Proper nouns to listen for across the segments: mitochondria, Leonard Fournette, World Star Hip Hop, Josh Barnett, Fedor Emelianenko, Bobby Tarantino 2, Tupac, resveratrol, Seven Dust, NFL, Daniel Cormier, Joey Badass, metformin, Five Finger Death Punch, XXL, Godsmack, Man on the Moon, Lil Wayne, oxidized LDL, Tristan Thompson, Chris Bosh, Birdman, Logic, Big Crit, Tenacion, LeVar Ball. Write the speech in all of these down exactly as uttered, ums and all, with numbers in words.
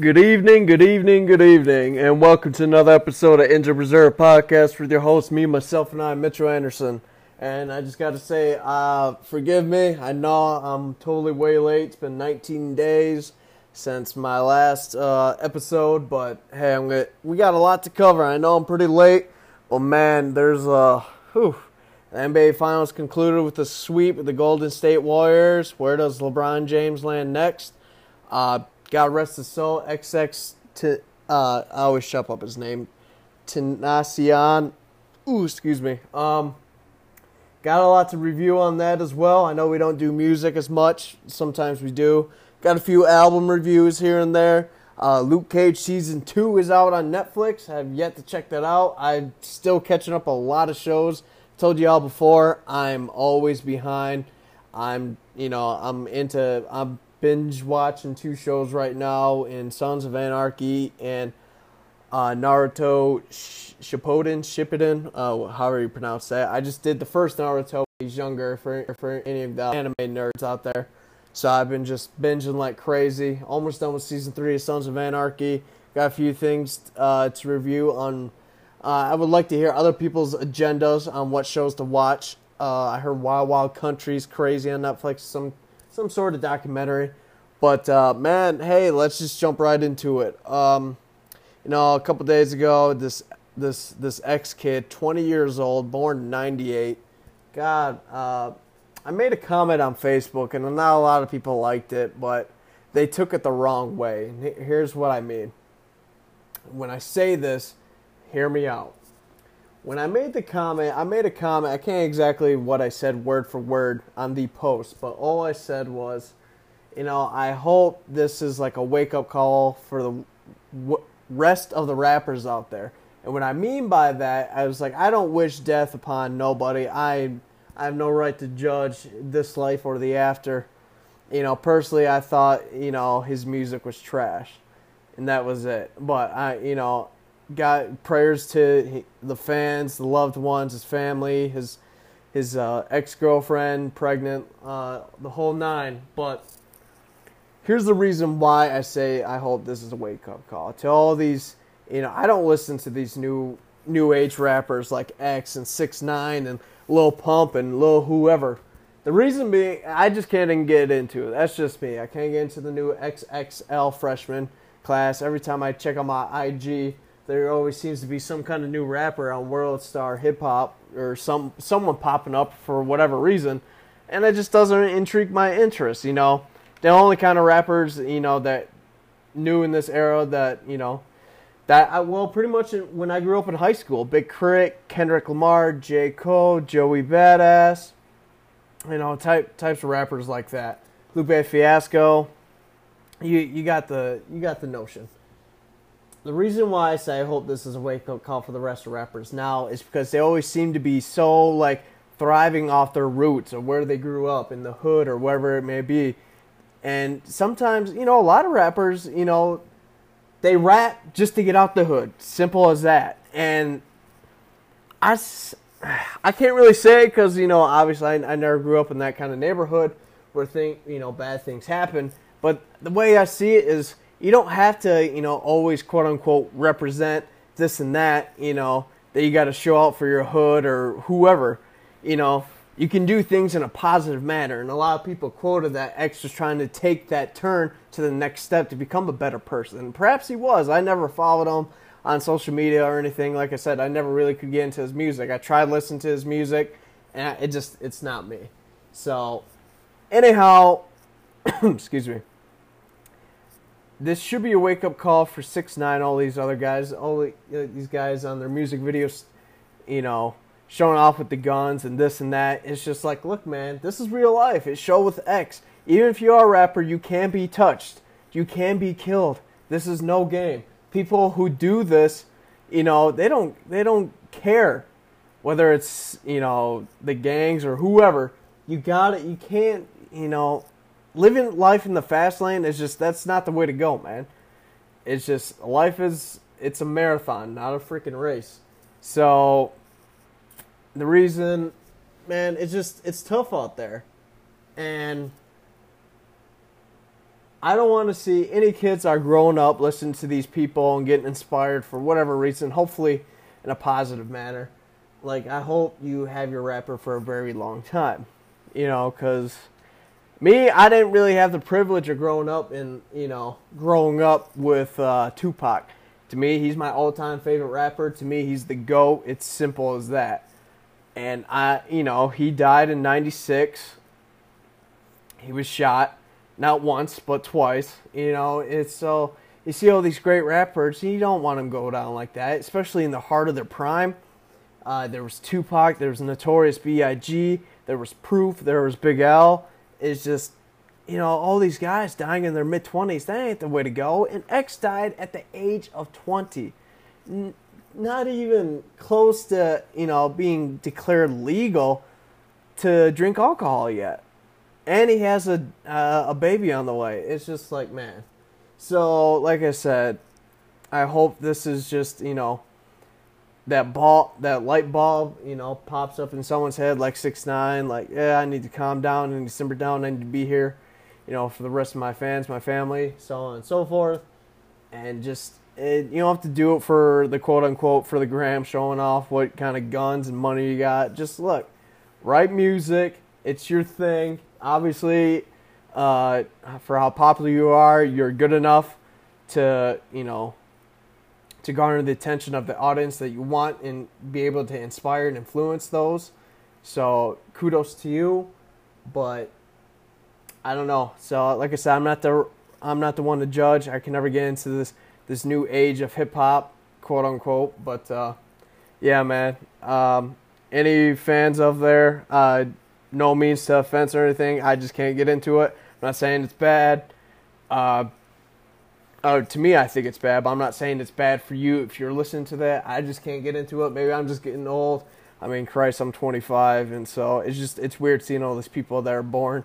Good evening, good evening, good evening, and welcome to another episode of Injured Reserve Podcast with your host, me, myself, and I, Mitchell Anderson. And I just got to say, uh, forgive me, I know I'm totally way late. It's been nineteen days since my last uh, episode, but hey, I'm gonna, we got a lot to cover. I know I'm pretty late, but man, there's a, whew, the N B A Finals concluded with a sweep of the Golden State Warriors. Where does LeBron James land next? Uh... God rest his soul, X X, to, uh, I always shop up his name, Tenacion, ooh, excuse me, um, got a lot to review on that as well. I know we don't do music as much, sometimes we do, got a few album reviews here and there. uh, Luke Cage Season two is out on Netflix. I have yet to check that out. I'm still catching up a lot of shows. Told you all before, I'm always behind. I'm, you know, I'm into, I'm binge watching two shows right now in Sons of Anarchy and uh, Naruto Shippuden, Shippuden, uh, however you pronounce that. I just did the first Naruto when he's younger, for, for any of the anime nerds out there. So I've been just binging like crazy. Almost done with season three of Sons of Anarchy. Got a few things uh, to review on. Uh, I would like to hear other people's agendas on what shows to watch. Uh, I heard Wild Wild Country's crazy on Netflix. Some Some sort of documentary, but uh, man, hey, let's just jump right into it. Um, you know, a couple days ago, this this this ex kid, twenty years old, born in ninety-eight. God, uh, I made a comment on Facebook, and not a lot of people liked it, but they took it the wrong way. And here's what I mean. When I say this, hear me out. When I made the comment, I made a comment, I can't exactly what I said word for word on the post, but all I said was, you know, I hope this is like a wake-up call for the rest of the rappers out there. And what I mean by that, I was like, I don't wish death upon nobody. I, I have no right to judge this life or the after. You know, personally, I thought, you know, his music was trash. And that was it. But, I, you know... Got prayers to the fans, the loved ones, his family, his his uh, ex-girlfriend, pregnant, uh, the whole nine. But here's the reason why I say I hope this is a wake-up call to all these. You know, I don't listen to these new new age rappers like X and six nine and Lil Pump and Lil whoever. The reason being, I just can't even get into it. That's just me. I can't get into the new X X L freshman class. Every time I check on my I G. There always seems to be some kind of new rapper on World Star Hip Hop or some someone popping up for whatever reason, and it just doesn't intrigue my interest. You know, the only kind of rappers, you know, that new in this era that, you know, that I, well, pretty much when I grew up in high school, Big Crit, Kendrick Lamar, J. Cole, Joey Badass, you know, type types of rappers like that. Lupe Fiasco, you you got the you got the notion. The reason why I say I hope this is a wake-up call for the rest of rappers now is because they always seem to be so, like, thriving off their roots or where they grew up in the hood or wherever it may be. And sometimes, you know, a lot of rappers, you know, they rap just to get out the hood. Simple as that. And I, I can't really say because, you know, obviously I, I never grew up in that kind of neighborhood where, thing, you know, bad things happen. But the way I see it is... You don't have to, you know, always quote-unquote represent this and that, you know, that you got to show out for your hood or whoever, you know. You can do things in a positive manner, and a lot of people quoted that X was trying to take that turn to the next step to become a better person. And perhaps he was. I never followed him on social media or anything. Like I said, I never really could get into his music. I tried listening to his music, and it just, it's not me. So, anyhow, excuse me. This should be a wake-up call for six nine, all these other guys, all these guys on their music videos, you know, showing off with the guns and this and that. It's just like, look, man, this is real life. It's show with X. Even if you are a rapper, you can be touched. You can be killed. This is no game. People who do this, you know, they don't they don't care whether it's, you know, the gangs or whoever. You got it. You can't, you know... Living life in the fast lane is just, that's not the way to go, man. It's just, life is, it's a marathon, not a freaking race. So, the reason, man, it's just, it's tough out there. And I don't want to see any kids that are growing up listening to these people and getting inspired for whatever reason, hopefully in a positive manner. Like, I hope you have your rapper for a very long time, you know, because me, I didn't really have the privilege of growing up in, you know, growing up with uh, Tupac. To me, he's my all-time favorite rapper. To me, he's the GOAT. It's simple as that. And, I, you know, he died in ninety-six. He was shot. Not once, but twice, you know. It's so, you see all these great rappers, and you don't want them to go down like that, especially in the heart of their prime. Uh, there was Tupac, there was Notorious B I G, there was Proof, there was Big L. It's just, you know, all these guys dying in their mid-twenties, that ain't the way to go. And X died at the age of twenty. N- not even close to, you know, being declared legal to drink alcohol yet. And he has a uh, a baby on the way. It's just like, man. So, like I said, I hope this is just, you know, that ball, that light bulb, you know, pops up in someone's head like six nine, like, yeah, I need to calm down, I need to simmer down, I need to be here, you know, for the rest of my fans, my family, so on and so forth. And just, it, you don't have to do it for the quote-unquote, for the gram, showing off what kind of guns and money you got. Just look, write music, it's your thing. Obviously, uh, for how popular you are, you're good enough to, you know, to garner the attention of the audience that you want and be able to inspire and influence those. So, kudos to you, but I don't know. So, like I said, I'm not the I'm not the one to judge. I can never get into this, this new age of hip-hop, quote-unquote, but, uh, yeah, man. Um, any fans of there, uh... no means to offense or anything. I just can't get into it. I'm not saying it's bad. Uh, uh, to me, I think it's bad, but I'm not saying it's bad for you if you're listening to that. I just can't get into it. Maybe I'm just getting old. I mean, Christ, I'm twenty-five, and so it's just it's weird seeing all these people that are born.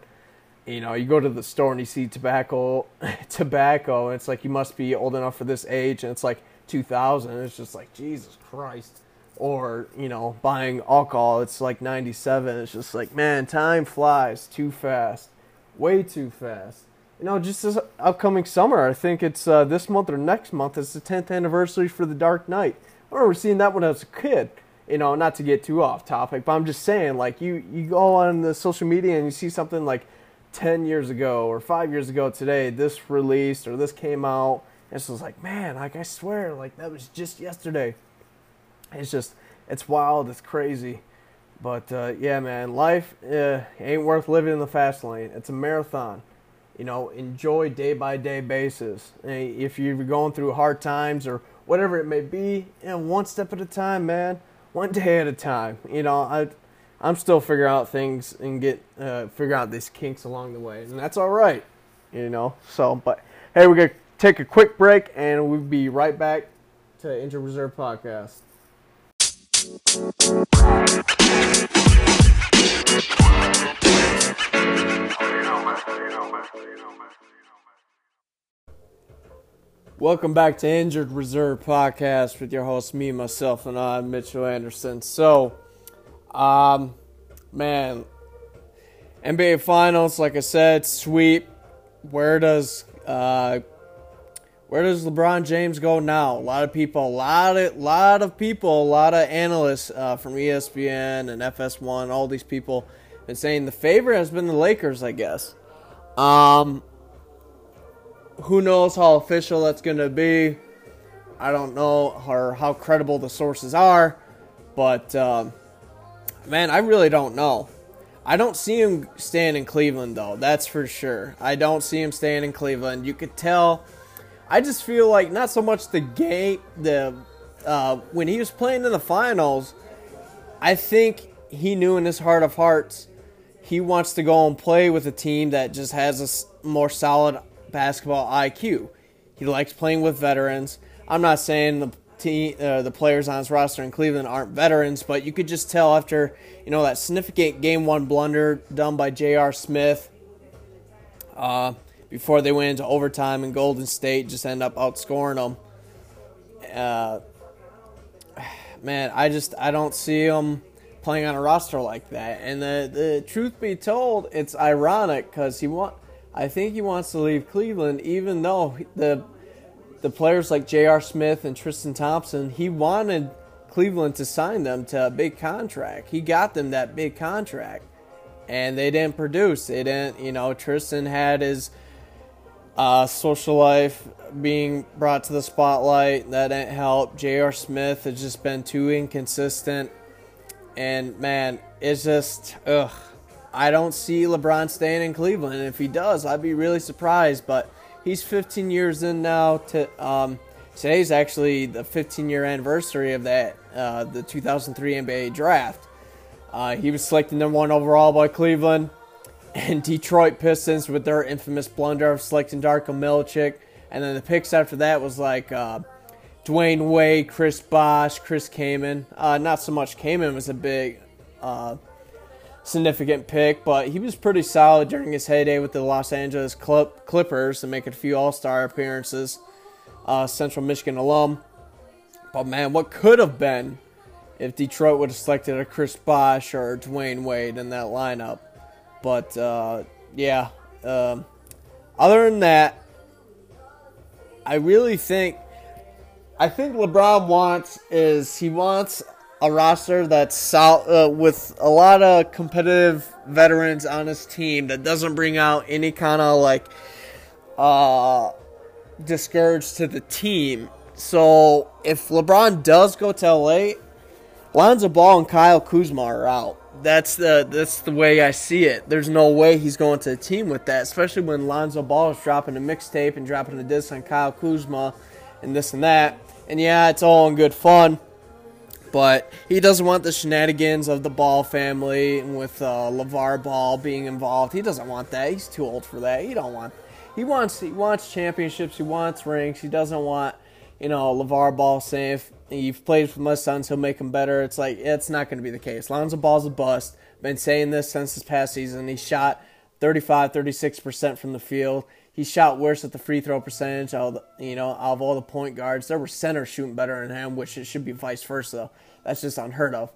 You know, you go to the store and you see tobacco, tobacco, and it's like you must be old enough for this age, and it's like two thousand. It's just like, Jesus Christ. Or, you know, buying alcohol, it's like ninety-seven. It's just like, man, time flies too fast, way too fast. You know, just this upcoming summer, I think it's uh, this month or next month, it's the tenth anniversary for The Dark Knight. I remember seeing that when I was a kid, you know, not to get too off topic, but I'm just saying, like, you, you go on the social media and you see something like ten years ago or five years ago today, this released or this came out, and it's just like, man, like, I swear, like, that was just yesterday. It's just, it's wild, it's crazy. But, uh, yeah, man, life uh, ain't worth living in the fast lane. It's a marathon. You know, enjoy day-by-day basis. And if you're going through hard times or whatever it may be, you know, one step at a time, man. One day at a time. You know, I, I'm still figuring out things and get uh, figure out these kinks along the way. And that's all right, you know. So, but, hey, we're going to take a quick break, and we'll be right back to Injured Reserve Podcast. Welcome back to Injured Reserve Podcast with your host, me, myself, and I, Mitchell Anderson. So, um, man, N B A Finals, like I said, sweep. Where does uh, where does LeBron James go now? A lot of people, a lot of, lot of people, a lot of analysts uh, from E S P N and F S one, all these people, been saying the favorite has been the Lakers, I guess. Um, who knows how official that's going to be? I don't know or how credible the sources are, but um, man, I really don't know. I don't see him staying in Cleveland, though. That's for sure. I don't see him staying in Cleveland. You could tell. I just feel like not so much the game. The uh, when he was playing in the finals, I think he knew in his heart of hearts he wants to go and play with a team that just has a more solid basketball I Q. He likes playing with veterans. I'm not saying the team, uh, the players on his roster in Cleveland aren't veterans, but you could just tell after, you know, that significant game one blunder done by J R. Smith uh, before they went into overtime, and Golden State just end up outscoring them. Uh, man, I just I don't see them playing on a roster like that. And the, the truth be told, it's ironic because he want I think he wants to leave Cleveland, even though the the players like J R. Smith and Tristan Thompson, he wanted Cleveland to sign them to a big contract. He got them that big contract, and they didn't produce. They didn't, you know, Tristan had his uh, social life being brought to the spotlight. That didn't help. J R. Smith has just been too inconsistent. And, man, it's just, ugh. I don't see LeBron staying in Cleveland. And if he does, I'd be really surprised. But he's fifteen years in now. To um, today's actually the fifteen-year anniversary of that, uh, the two thousand three N B A draft. Uh, he was selected number one overall by Cleveland. And Detroit Pistons with their infamous blunder of selecting Darko Milicic. And then the picks after that was like uh, Dwayne Wade, Chris Bosh, Chris Kaman. Uh, not so much Kaman was a big... Uh, significant pick, but he was pretty solid during his heyday with the Los Angeles Clip- Clippers and making a few All-Star appearances, uh, Central Michigan alum. But man, what could have been if Detroit would have selected a Chris Bosh or Dwayne Wade in that lineup? But uh, yeah, um, other than that, I really think I think LeBron wants is he wants. a roster that's sol- uh, with a lot of competitive veterans on his team that doesn't bring out any kind of like uh, discourage to the team. So if LeBron does go to L A, Lonzo Ball and Kyle Kuzma are out. That's the that's the way I see it. There's no way he's going to the team with that, especially when Lonzo Ball is dropping a mixtape and dropping a diss on Kyle Kuzma and this and that. And yeah, it's all in good fun. But he doesn't want the shenanigans of the Ball family with uh, LeVar Ball being involved. He doesn't want that. He's too old for that. He don't want. He wants. He wants championships. He wants rings. He doesn't want, you know, LeVar Ball saying if you've played with my sons, he'll make them better. It's like it's not going to be the case. Lonzo Ball's a bust. Been saying this since this past season. He shot thirty-five, thirty-six percent from the field. He shot worse at the free throw percentage, out of, you know, out of all the point guards. There were centers shooting better than him, which it should be vice versa. That's just unheard of.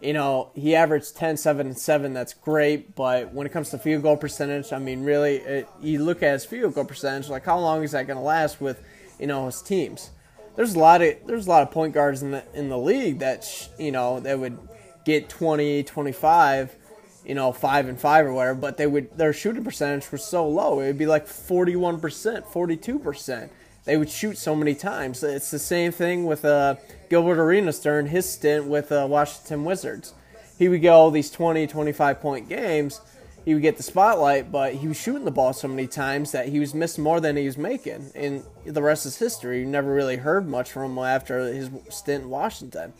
You know, he averaged ten, seven, and seven. That's great, but when it comes to field goal percentage, I mean, really, it, you look at his field goal percentage, like how long is that going to last with, you know, his teams? There's a lot of there's a lot of point guards in the in the league that sh- you know that would get twenty, twenty-five. You know, five and five or whatever, but they would their shooting percentage was so low. It would be like forty-one percent, forty-two percent. They would shoot so many times. It's the same thing with uh, Gilbert Arenas during his stint with uh, Washington Wizards. He would go these twenty, twenty-five point games. He would get the spotlight, but he was shooting the ball so many times that he was missing more than he was making. And the rest is history. You never really heard much from him after his stint in Washington.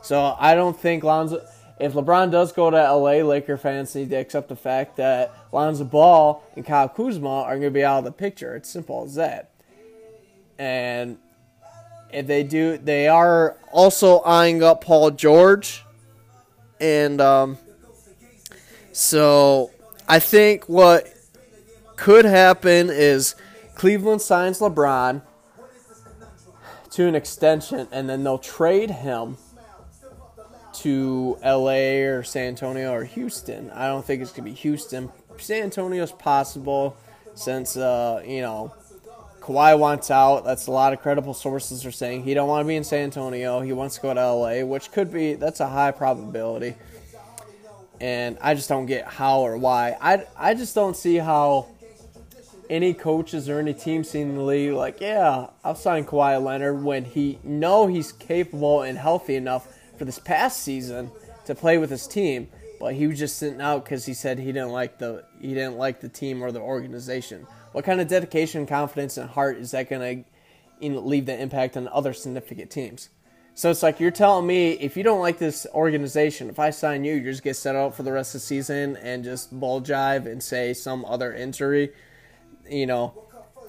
So I don't think Lonzo... If LeBron does go to L A, Laker fans need to accept the fact that Lonzo Ball and Kyle Kuzma are going to be out of the picture. It's simple as that. And if they do, they are also eyeing up Paul George. And um, so I think what could happen is Cleveland signs LeBron to an extension, and then they'll trade him to L A or San Antonio or Houston. I don't think it's going to be Houston. San Antonio's possible since, uh, you know, Kawhi wants out. That's a lot of credible sources are saying he don't want to be in San Antonio. He wants to go to L A, which could be, that's a high probability. And I just don't get how or why. I, I just don't see how any coaches or any team in the league like, yeah, I'll sign Kawhi Leonard when he know he's capable and healthy enough for this past season to play with his team, but he was just sitting out because he said he didn't like the he didn't like the team or the organization. What kind of dedication, confidence, and heart is that going to you know, leave the impact on other significant teams? So it's like you're telling me if you don't like this organization, if I sign you, you just get set out for the rest of the season and just ball jive and say some other injury. You know,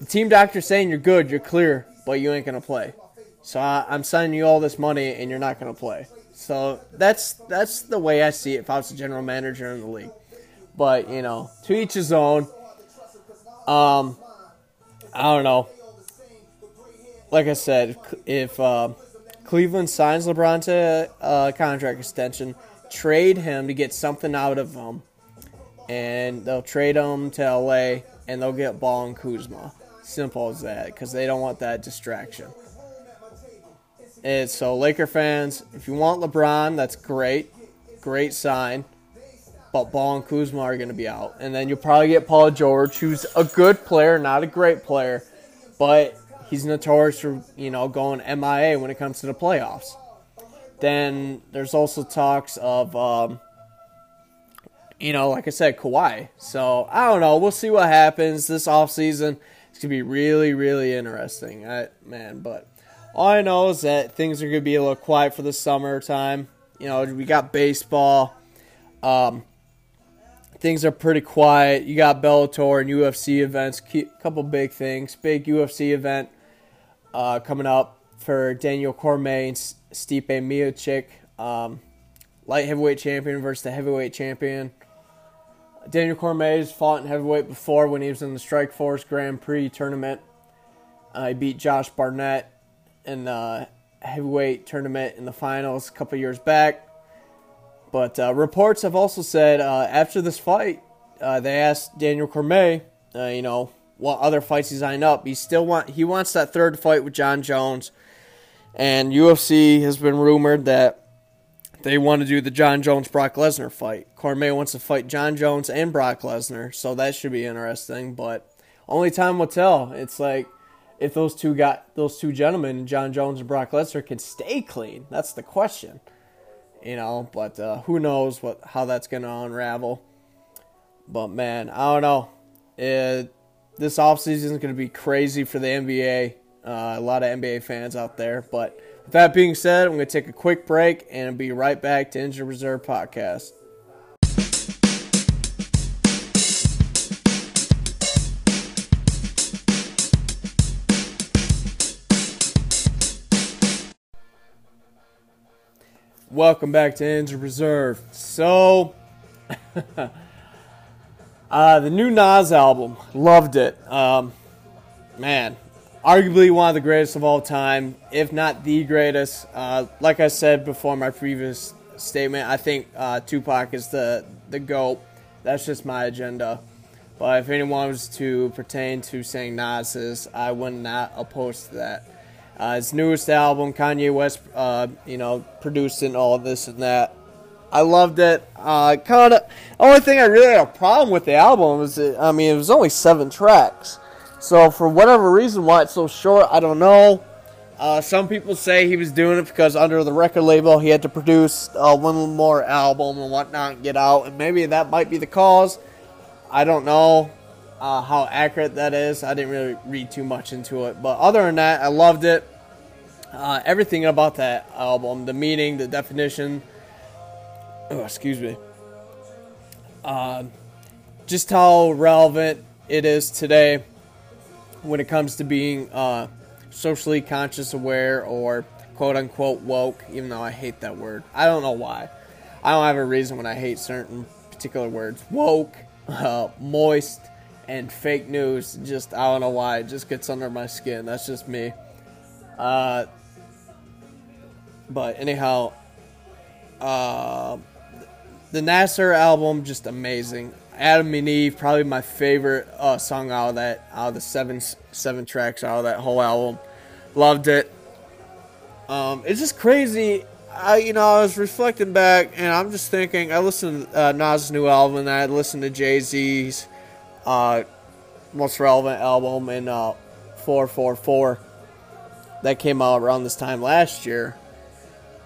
the team doctor's saying you're good, you're clear, but you ain't going to play. So I, I'm signing you all this money, and you're not going to play. So that's that's the way I see it if I was a general manager in the league. But, you know, to each his own. Um, I don't know. Like I said, if uh, Cleveland signs LeBron to a contract extension, trade him to get something out of him, and they'll trade him to L A and they'll get Ball and Kuzma. Simple as that, because they don't want that distraction. And so, Laker fans, if you want LeBron, that's great. Great sign. But Ball and Kuzma are going to be out. And then you'll probably get Paul George, who's a good player, not a great player. But he's notorious for, you know, going M I A when it comes to the playoffs. Then there's also talks of, um, you know, like I said, Kawhi. So, I don't know. We'll see what happens this offseason. It's going to be really, really interesting. I, man, but all I know is that things are going to be a little quiet for the summertime. You know, we got baseball. Um, things are pretty quiet. You got Bellator and U F C events. A couple big things. Big U F C event uh, coming up for Daniel Cormier and Stipe Miocic. Um, light heavyweight champion versus the heavyweight champion. Daniel Cormier has fought in heavyweight before when he was in the Strikeforce Grand Prix tournament. Uh, he beat Josh Barnett in the heavyweight tournament in the finals a couple years back. But uh, reports have also said uh, after this fight, uh, they asked Daniel Cormier, uh, you know, what other fights he's eyeing up. He still want he wants that third fight with John Jones. And U F C has been rumored that they want to do the John Jones-Brock Lesnar fight. Cormier wants to fight John Jones and Brock Lesnar, so that should be interesting. But only time will tell. It's like if those two got those two gentlemen, John Jones and Brock Lesnar, can stay clean. That's the question, you know. But uh, who knows what how that's going to unravel? But man, I don't know. It, this offseason is going to be crazy for the N B A. Uh, a lot of N B A fans out there, but. With that being said, I'm going to take a quick break and be right back to Injured Reserve Podcast. Welcome back to Injured Reserve. So, uh, the new Nas album, loved it. Um, man. Arguably one of the greatest of all time, if not the greatest. Uh, like I said before in my previous statement, I think uh, Tupac is the, the GOAT. That's just my agenda. But if anyone was to pertain to saying Nas's, I would not oppose to that. Uh, his newest album, Kanye West, uh, you know, producing all this and that. I loved it. Uh, kind of. Only thing I really had a problem with the album was, it, I mean, it was only seven tracks. So, for whatever reason, why it's so short, I don't know. Uh, some people say he was doing it because under the record label, he had to produce uh, one more album and whatnot and get out. And maybe that might be the cause. I don't know uh, how accurate that is. I didn't really read too much into it. But other than that, I loved it. Uh, everything about that album, the meaning, the definition. Oh, excuse me. Uh, just how relevant it is today. When it comes to being uh, socially conscious aware or quote-unquote woke, even though I hate that word. I don't know why. I don't have a reason when I hate certain particular words. Woke, uh, moist, and fake news. Just, I don't know why. It just gets under my skin. That's just me. Uh, but anyhow, uh, the Nasser album, just amazing. Adam and Eve, probably my favorite uh, song out of that, out of the seven seven tracks out of that whole album. Loved it. Um, it's just crazy. I, you know, I was reflecting back, and I'm just thinking. I listened to uh, Nas' new album, and I listened to Jay-Z's uh, most relevant album in uh, four four four that came out around this time last year.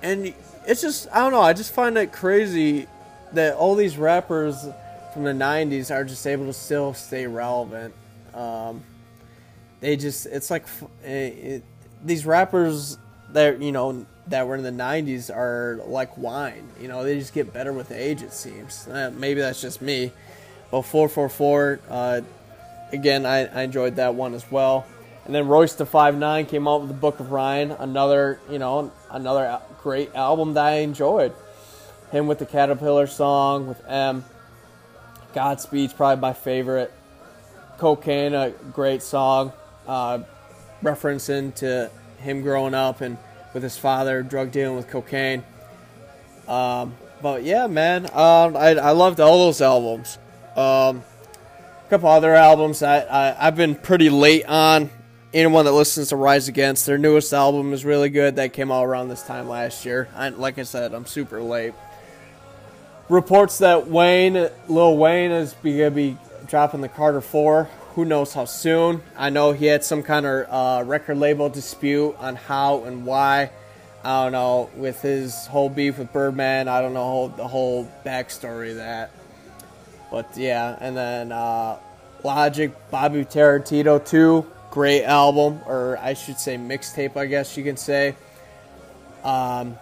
And it's just, I don't know. I just find it crazy that all these rappers from the nineties are just able to still stay relevant. Um, they just, it's like, it, it, these rappers that, you know, that were in the nineties are like wine. You know, they just get better with age, it seems. Uh, maybe that's just me. But four four four, uh, again, I, I enjoyed that one as well. And then Royce da five nine came out with The Book of Ryan, another, you know, another great album that I enjoyed. Him with the Caterpillar song, with M. Godspeed's probably my favorite. Cocaine, a great song, uh, referencing to him growing up and with his father drug dealing with cocaine. Um, but yeah, man, um, I, I loved all those albums. Um, couple other albums I, I, I've been pretty late on. Anyone that listens to Rise Against, their newest album is really good. That came out around this time last year. I, like I said, I'm super late. Reports that Wayne, Lil Wayne is going to be dropping the Carter four. Who knows how soon. I know he had some kind of uh, record label dispute on how and why. I don't know, with his whole beef with Birdman. I don't know the whole backstory of that. But yeah, and then uh, Logic, Bobby Tarantino two. Great album, or I should say mixtape, I guess you can say. Um,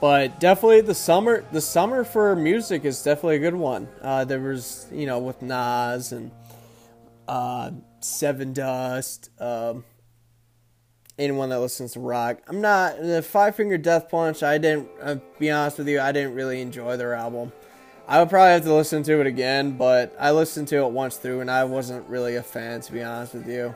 but definitely the summer, the summer for music is definitely a good one. Uh, there was, you know, with Nas and uh, Seven Dust. Um, anyone that listens to rock, I'm not the Five Finger Death Punch. I didn't, I'll be honest with you, I didn't really enjoy their album. I would probably have to listen to it again, but I listened to it once through, and I wasn't really a fan, to be honest with you.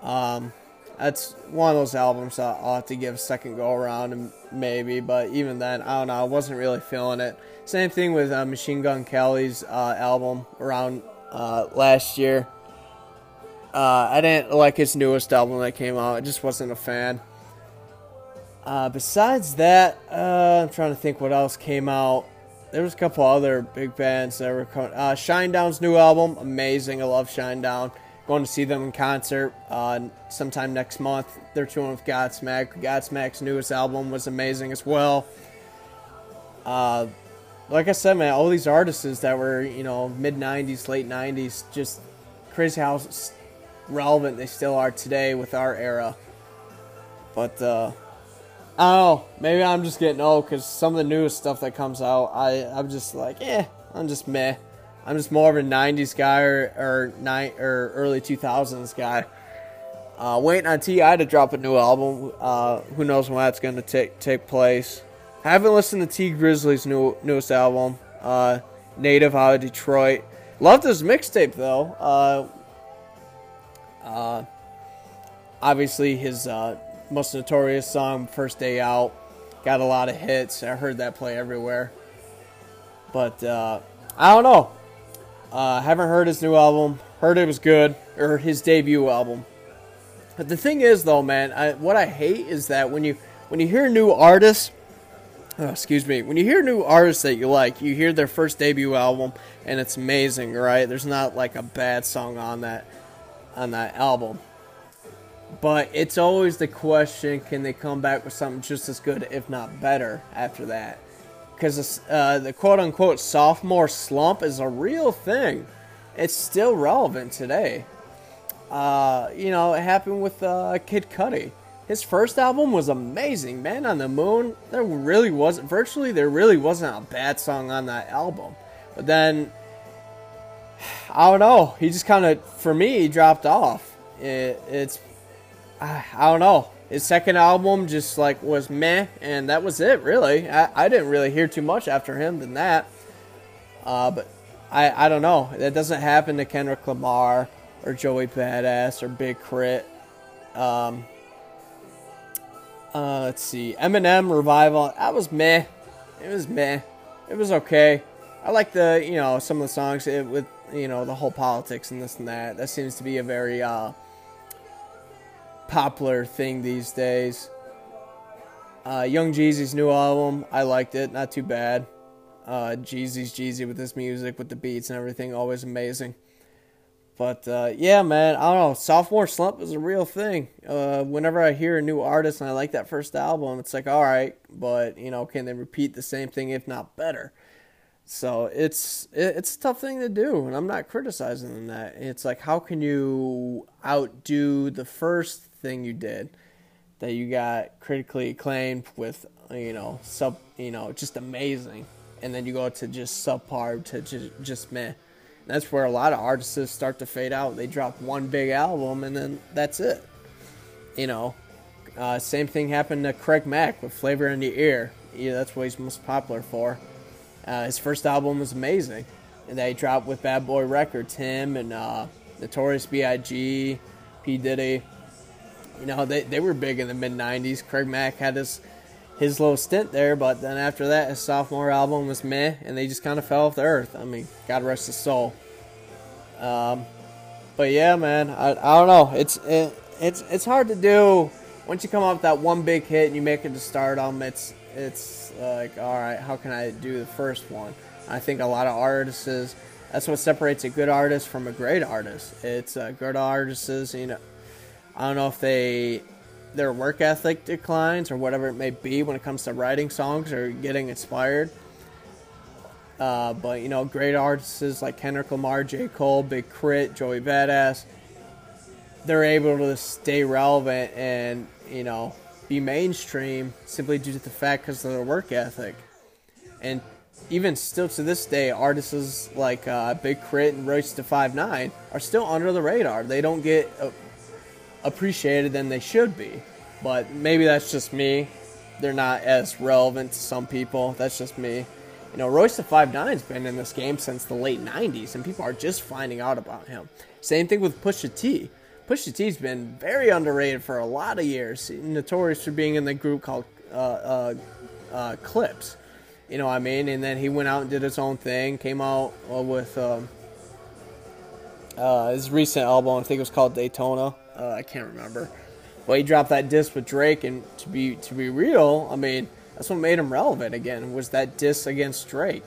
Um, that's one of those albums that I'll have to give a second go around, and maybe, but even then, I don't know, I wasn't really feeling it. Same thing with uh, Machine Gun Kelly's uh, album around uh, last year. Uh, I didn't like his newest album that came out. I just wasn't a fan. Uh, besides that, uh, I'm trying to think what else came out. There was a couple other big bands that were coming. Uh, Shinedown's new album, amazing. I love Shinedown. Going to see them in concert uh, sometime next month. They're touring with Godsmack. Godsmack's newest album was amazing as well. Uh, like I said, man, all these artists that were, you know, mid nineties, late nineties, just crazy how relevant they still are today with our era. But, uh... I don't know, maybe I'm just getting old, because some of the newest stuff that comes out, I, I'm just like, eh, I'm just meh. I'm just more of a nineties guy or or, or early two thousands guy. Uh, waiting on T I to drop a new album. Uh, who knows when that's going to take take place. I haven't listened to T Grizzly's new, newest album, uh, Native out of Detroit. Loved his mixtape, though. Uh, uh, obviously, his... Uh, Most Notorious song, First Day Out, got a lot of hits. I heard that play everywhere. But uh, I don't know. Uh, haven't heard his new album. Heard it was good, or his debut album. But the thing is, though, man, I, what I hate is that when you when you hear new artists, oh, excuse me, when you hear new artists that you like, you hear their first debut album, and it's amazing, right? There's not like a bad song on that on that album. But it's always the question, can they come back with something just as good, if not better, after that? Because uh, the quote-unquote sophomore slump is a real thing. It's still relevant today. Uh, you know, it happened with uh, Kid Cudi. His first album was amazing. Man on the Moon, there really wasn't, virtually there really wasn't a bad song on that album. But then, I don't know, he just kind of, for me, he dropped off. It, it's... I don't know. His second album just like was meh, and that was it, really. I, I didn't really hear too much after him than that. Uh, but I, I don't know. That doesn't happen to Kendrick Lamar or Joey Badass or Big Crit. Um, uh, let's see. Eminem Revival. That was meh. It was meh. It was okay. I like the, you know, some of the songs it, with, you know, the whole politics and this and that. That seems to be a very... Uh, popular thing these days. Uh, Young Jeezy's new album, I liked it, not too bad. Uh, Jeezy's Jeezy with his music, with the beats and everything, always amazing. But uh, yeah, man, I don't know. Sophomore slump is a real thing. Uh, whenever I hear a new artist and I like that first album, it's like, all right, but you know, can they repeat the same thing, if not better? So it's it's a tough thing to do, and I'm not criticizing that. It's like, how can you outdo the first thing you did that you got critically acclaimed with, you know, sub, you know, just amazing, and then you go to just subpar to just, just meh. And that's where a lot of artists start to fade out. They drop one big album, and then that's it. You know, uh, same thing happened to Craig Mack with Flavor in the Ear. Yeah, that's what he's most popular for. Uh, his first album was amazing, and they dropped with Bad Boy Records, him and uh, Notorious B I G, P. Diddy. You know, they, they were big in the mid nineties. Craig Mack had his, his little stint there, but then after that, his sophomore album was meh, and they just kind of fell off the earth. I mean, God rest his soul. Um, but yeah, man, I, I don't know. It's it, it's it's hard to do once you come up with that one big hit and you make it to stardom. It's it's like, all right, how can I do the first one? I think a lot of artists, that's what separates a good artist from a great artist. It's uh, good artists, you know, I don't know if they their work ethic declines or whatever it may be when it comes to writing songs or getting inspired. Uh, but, you know, great artists like Kendrick Lamar, J. Cole, Big Crit, Joey Badass, they're able to stay relevant and, you know, be mainstream simply due to the fact because of their work ethic. And even still to this day, artists like uh, Big Crit and Royce da five nine are still under the radar. They don't get uh, appreciated than they should be. But maybe that's just me. They're not as relevant to some people. That's just me. You know, Royce da five nine's been in this game since the late nineties, and people are just finding out about him. Same thing with Pusha T. Pusha T's been very underrated for a lot of years, notorious for being in the group called uh, uh, uh, Clips. You know what I mean? And then he went out and did his own thing, came out uh, with um, uh, his recent album, I think it was called Daytona. Uh, I can't remember. But he dropped that disc with Drake, and to be to be real, I mean, that's what made him relevant again, was that diss against Drake.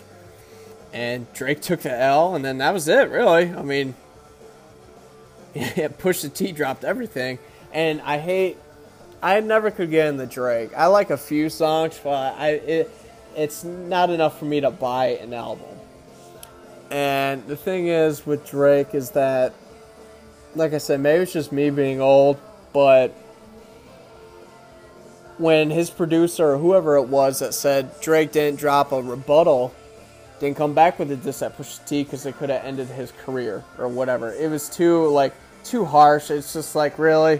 And Drake took the L, and then that was it, really. I mean, Pusha T dropped everything. And I hate... I never could get into Drake. I like a few songs, but I it, it's not enough for me to buy an album. And the thing is with Drake is that, like I said, maybe it's just me being old, but when his producer or whoever it was that said Drake didn't drop a rebuttal, didn't come back with a diss at Pusha T because it could have ended his career or whatever. It was too, like, too harsh. It's just like, really?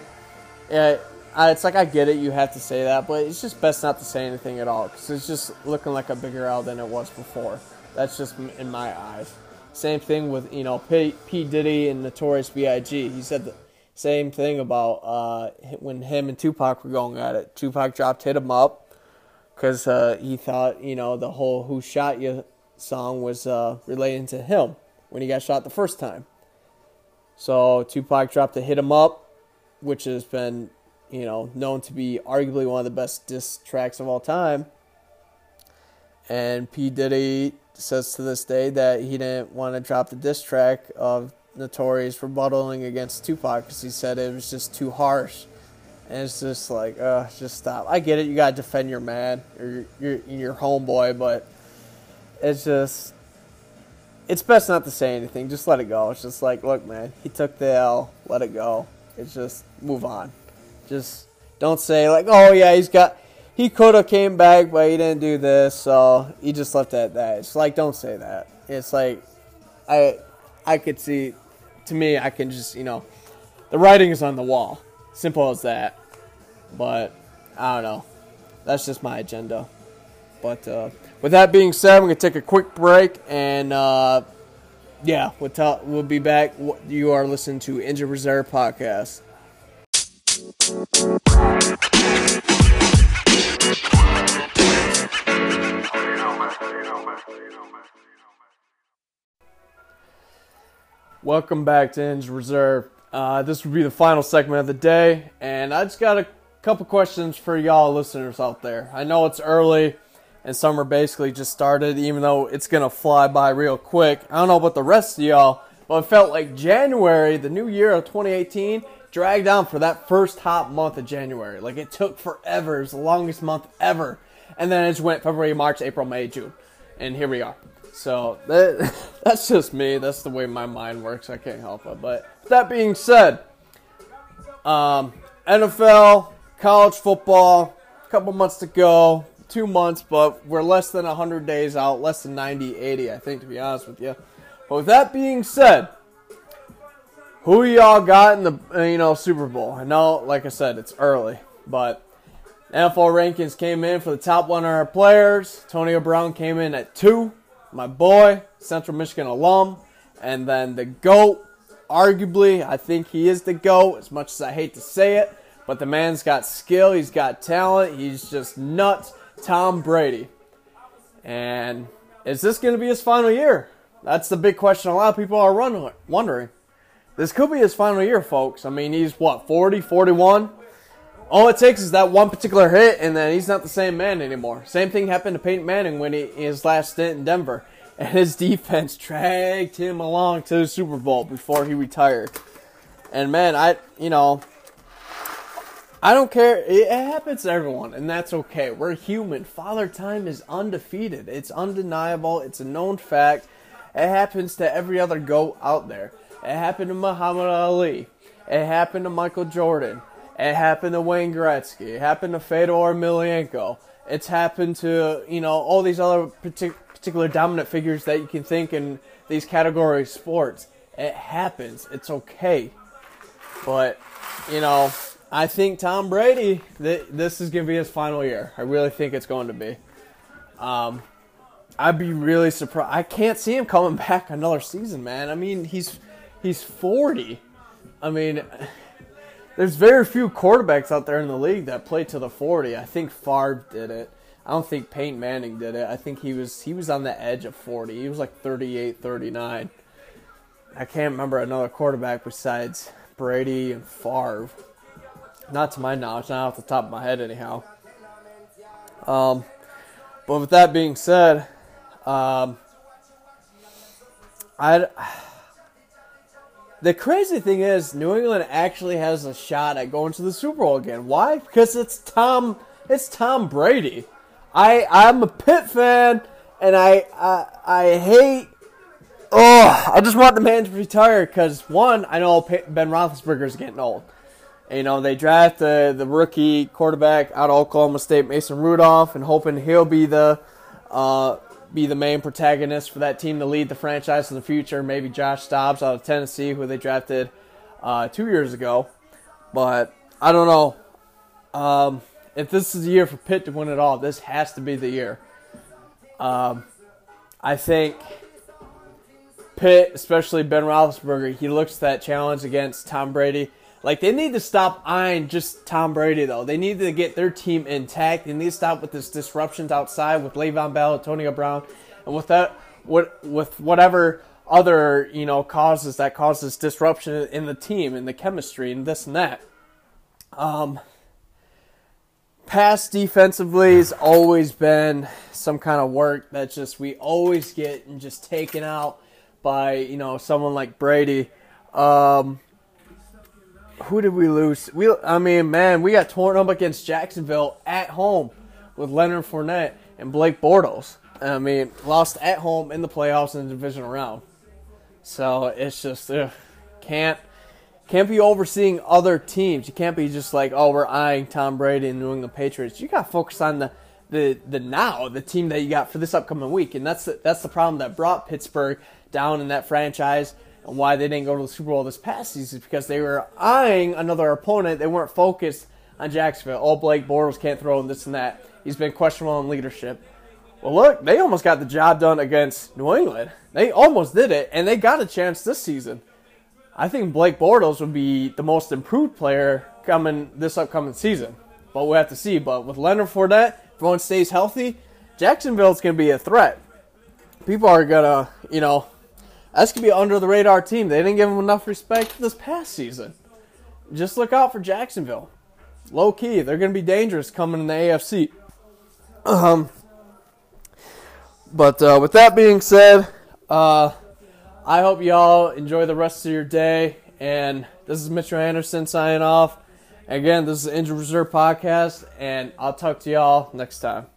It, it's like, I get it, you have to say that, but it's just best not to say anything at all because it's just looking like a bigger L than it was before. That's just in my eyes. Same thing with, you know, P. P. Diddy and Notorious B I G He said the same thing about uh, when him and Tupac were going at it. Tupac dropped Hit 'Em Up because uh, he thought, you know, the whole Who Shot Ya song was uh, relating to him when he got shot the first time. So Tupac dropped the Hit 'Em Up, which has been, you know, known to be arguably one of the best diss tracks of all time. And P. Diddy says to this day that he didn't want to drop the diss track of Notorious for rebuttaling against Tupac because he said it was just too harsh. And it's just like, uh, just stop. I get it, you got to defend your man or your, your, your homeboy, but it's just, it's best not to say anything. Just let it go. It's just like, look, man, he took the L, let it go. It's just, move on. Just don't say like, oh yeah, he's got... He could have came back, but he didn't do this, so he just left it at that. It's like, don't say that. It's like, I I could see, to me, I can just, you know, the writing is on the wall. Simple as that. But, I don't know. That's just my agenda. But, uh, with that being said, we're going to take a quick break, and, uh, yeah, we'll, ta- we'll be back. You are listening to Injured Reserve Podcast. Welcome back to Injured Reserve. Uh, this will be the final segment of the day, and I just got a couple questions for y'all listeners out there. I know it's early, and summer basically just started, even though it's going to fly by real quick. I don't know about the rest of y'all, but it felt like January, the new year of twenty eighteen, dragged on for that first hot month of January. Like, it took forever. It was the longest month ever. And then it just went February, March, April, May, June. And here we are. So, that, that's just me. That's the way my mind works. I can't help it. But that being said, um, N F L, college football, a couple months to go. Two months, but we're less than one hundred days out. Less than ninety, eighty, I think, to be honest with you. But with that being said, who y'all got in the, you know, Super Bowl? I know, like I said, it's early, but... N F L rankings came in for the top one hundred players. Antonio Brown came in at two. My boy, Central Michigan alum. And then the GOAT, arguably, I think he is the GOAT, as much as I hate to say it. But the man's got skill, he's got talent, he's just nuts. Tom Brady. And is this going to be his final year? That's the big question a lot of people are run- wondering. This could be his final year, folks. I mean, he's, what, forty, forty-one? All it takes is that one particular hit, and then he's not the same man anymore. Same thing happened to Peyton Manning when he his last stint in Denver. And his defense dragged him along to the Super Bowl before he retired. And, man, I, you know, I don't care. It happens to everyone, and that's okay. We're human. Father Time is undefeated. It's undeniable. It's a known fact. It happens to every other GOAT out there. It happened to Muhammad Ali. It happened to Michael Jordan. It happened to Wayne Gretzky. It happened to Fedor Emelianenko. It's happened to, you know, all these other partic- particular dominant figures that you can think in these category of sports. It happens. It's okay. But, you know, I think Tom Brady, th- this is going to be his final year. I really think it's going to be. Um, I'd be really surprised. I can't see him coming back another season, man. I mean, he's he's forty. I mean, there's very few quarterbacks out there in the league that play to the forty. I think Favre did it. I don't think Peyton Manning did it. I think he was he was on the edge of forty. He was like thirty-eight, thirty-nine. I can't remember another quarterback besides Brady and Favre. Not to my knowledge, not off the top of my head anyhow. Um, but with that being said, um, I the crazy thing is New England actually has a shot at going to the Super Bowl again. Why? Because it's Tom it's Tom Brady. I I'm a Pitt fan, and I I, I hate. Oh, I just want the man to retire because one, I know Ben Roethlisberger's getting old. You know, they draft the, the rookie quarterback out of Oklahoma State, Mason Rudolph, and hoping he'll be the uh, be the main protagonist for that team to lead the franchise in the future. Maybe Josh Dobbs out of Tennessee, who they drafted uh, two years ago. But I don't know. Um, if this is the year for Pitt to win it all, this has to be the year. Um, I think Pitt, especially Ben Roethlisberger, he looks at that challenge against Tom Brady. Like, they need to stop eyeing just Tom Brady, though. They need to get their team intact. They need to stop with this disruptions outside with Le'Veon Bell, Antonio Brown, and with that, what with whatever other, you know, causes that causes disruption in the team, in the chemistry, and this and that. Um, pass defensively has always been some kind of work that just we always get and just taken out by, you know, someone like Brady. Um... Who did we lose? We, I mean, man, we got torn up against Jacksonville at home with Leonard Fournette and Blake Bortles. I mean, lost at home in the playoffs in the divisional round. So it's just ugh, can't can't be overseeing other teams. You can't be just like, oh, we're eyeing Tom Brady and New England Patriots. You got to focus on the, the the now, the team that you got for this upcoming week, and that's the, that's the problem that brought Pittsburgh down in that franchise. Why they didn't go to the Super Bowl this past season is because they were eyeing another opponent. They weren't focused on Jacksonville. Oh, Blake Bortles can't throw and this and that. He's been questionable in leadership. Well, look, they almost got the job done against New England. They almost did it, and they got a chance this season. I think Blake Bortles would be the most improved player coming this upcoming season. But we'll have to see. But with Leonard Fournette, if everyone stays healthy, Jacksonville's going to be a threat. People are going to, you know... That's going to be an under-the-radar team. They didn't give them enough respect this past season. Just look out for Jacksonville. Low-key, they're going to be dangerous coming in the A F C. Um, but uh, with that being said, uh, I hope y'all enjoy the rest of your day. And this is Mitchell Anderson signing off. Again, this is the Injured Reserve Podcast, and I'll talk to y'all next time.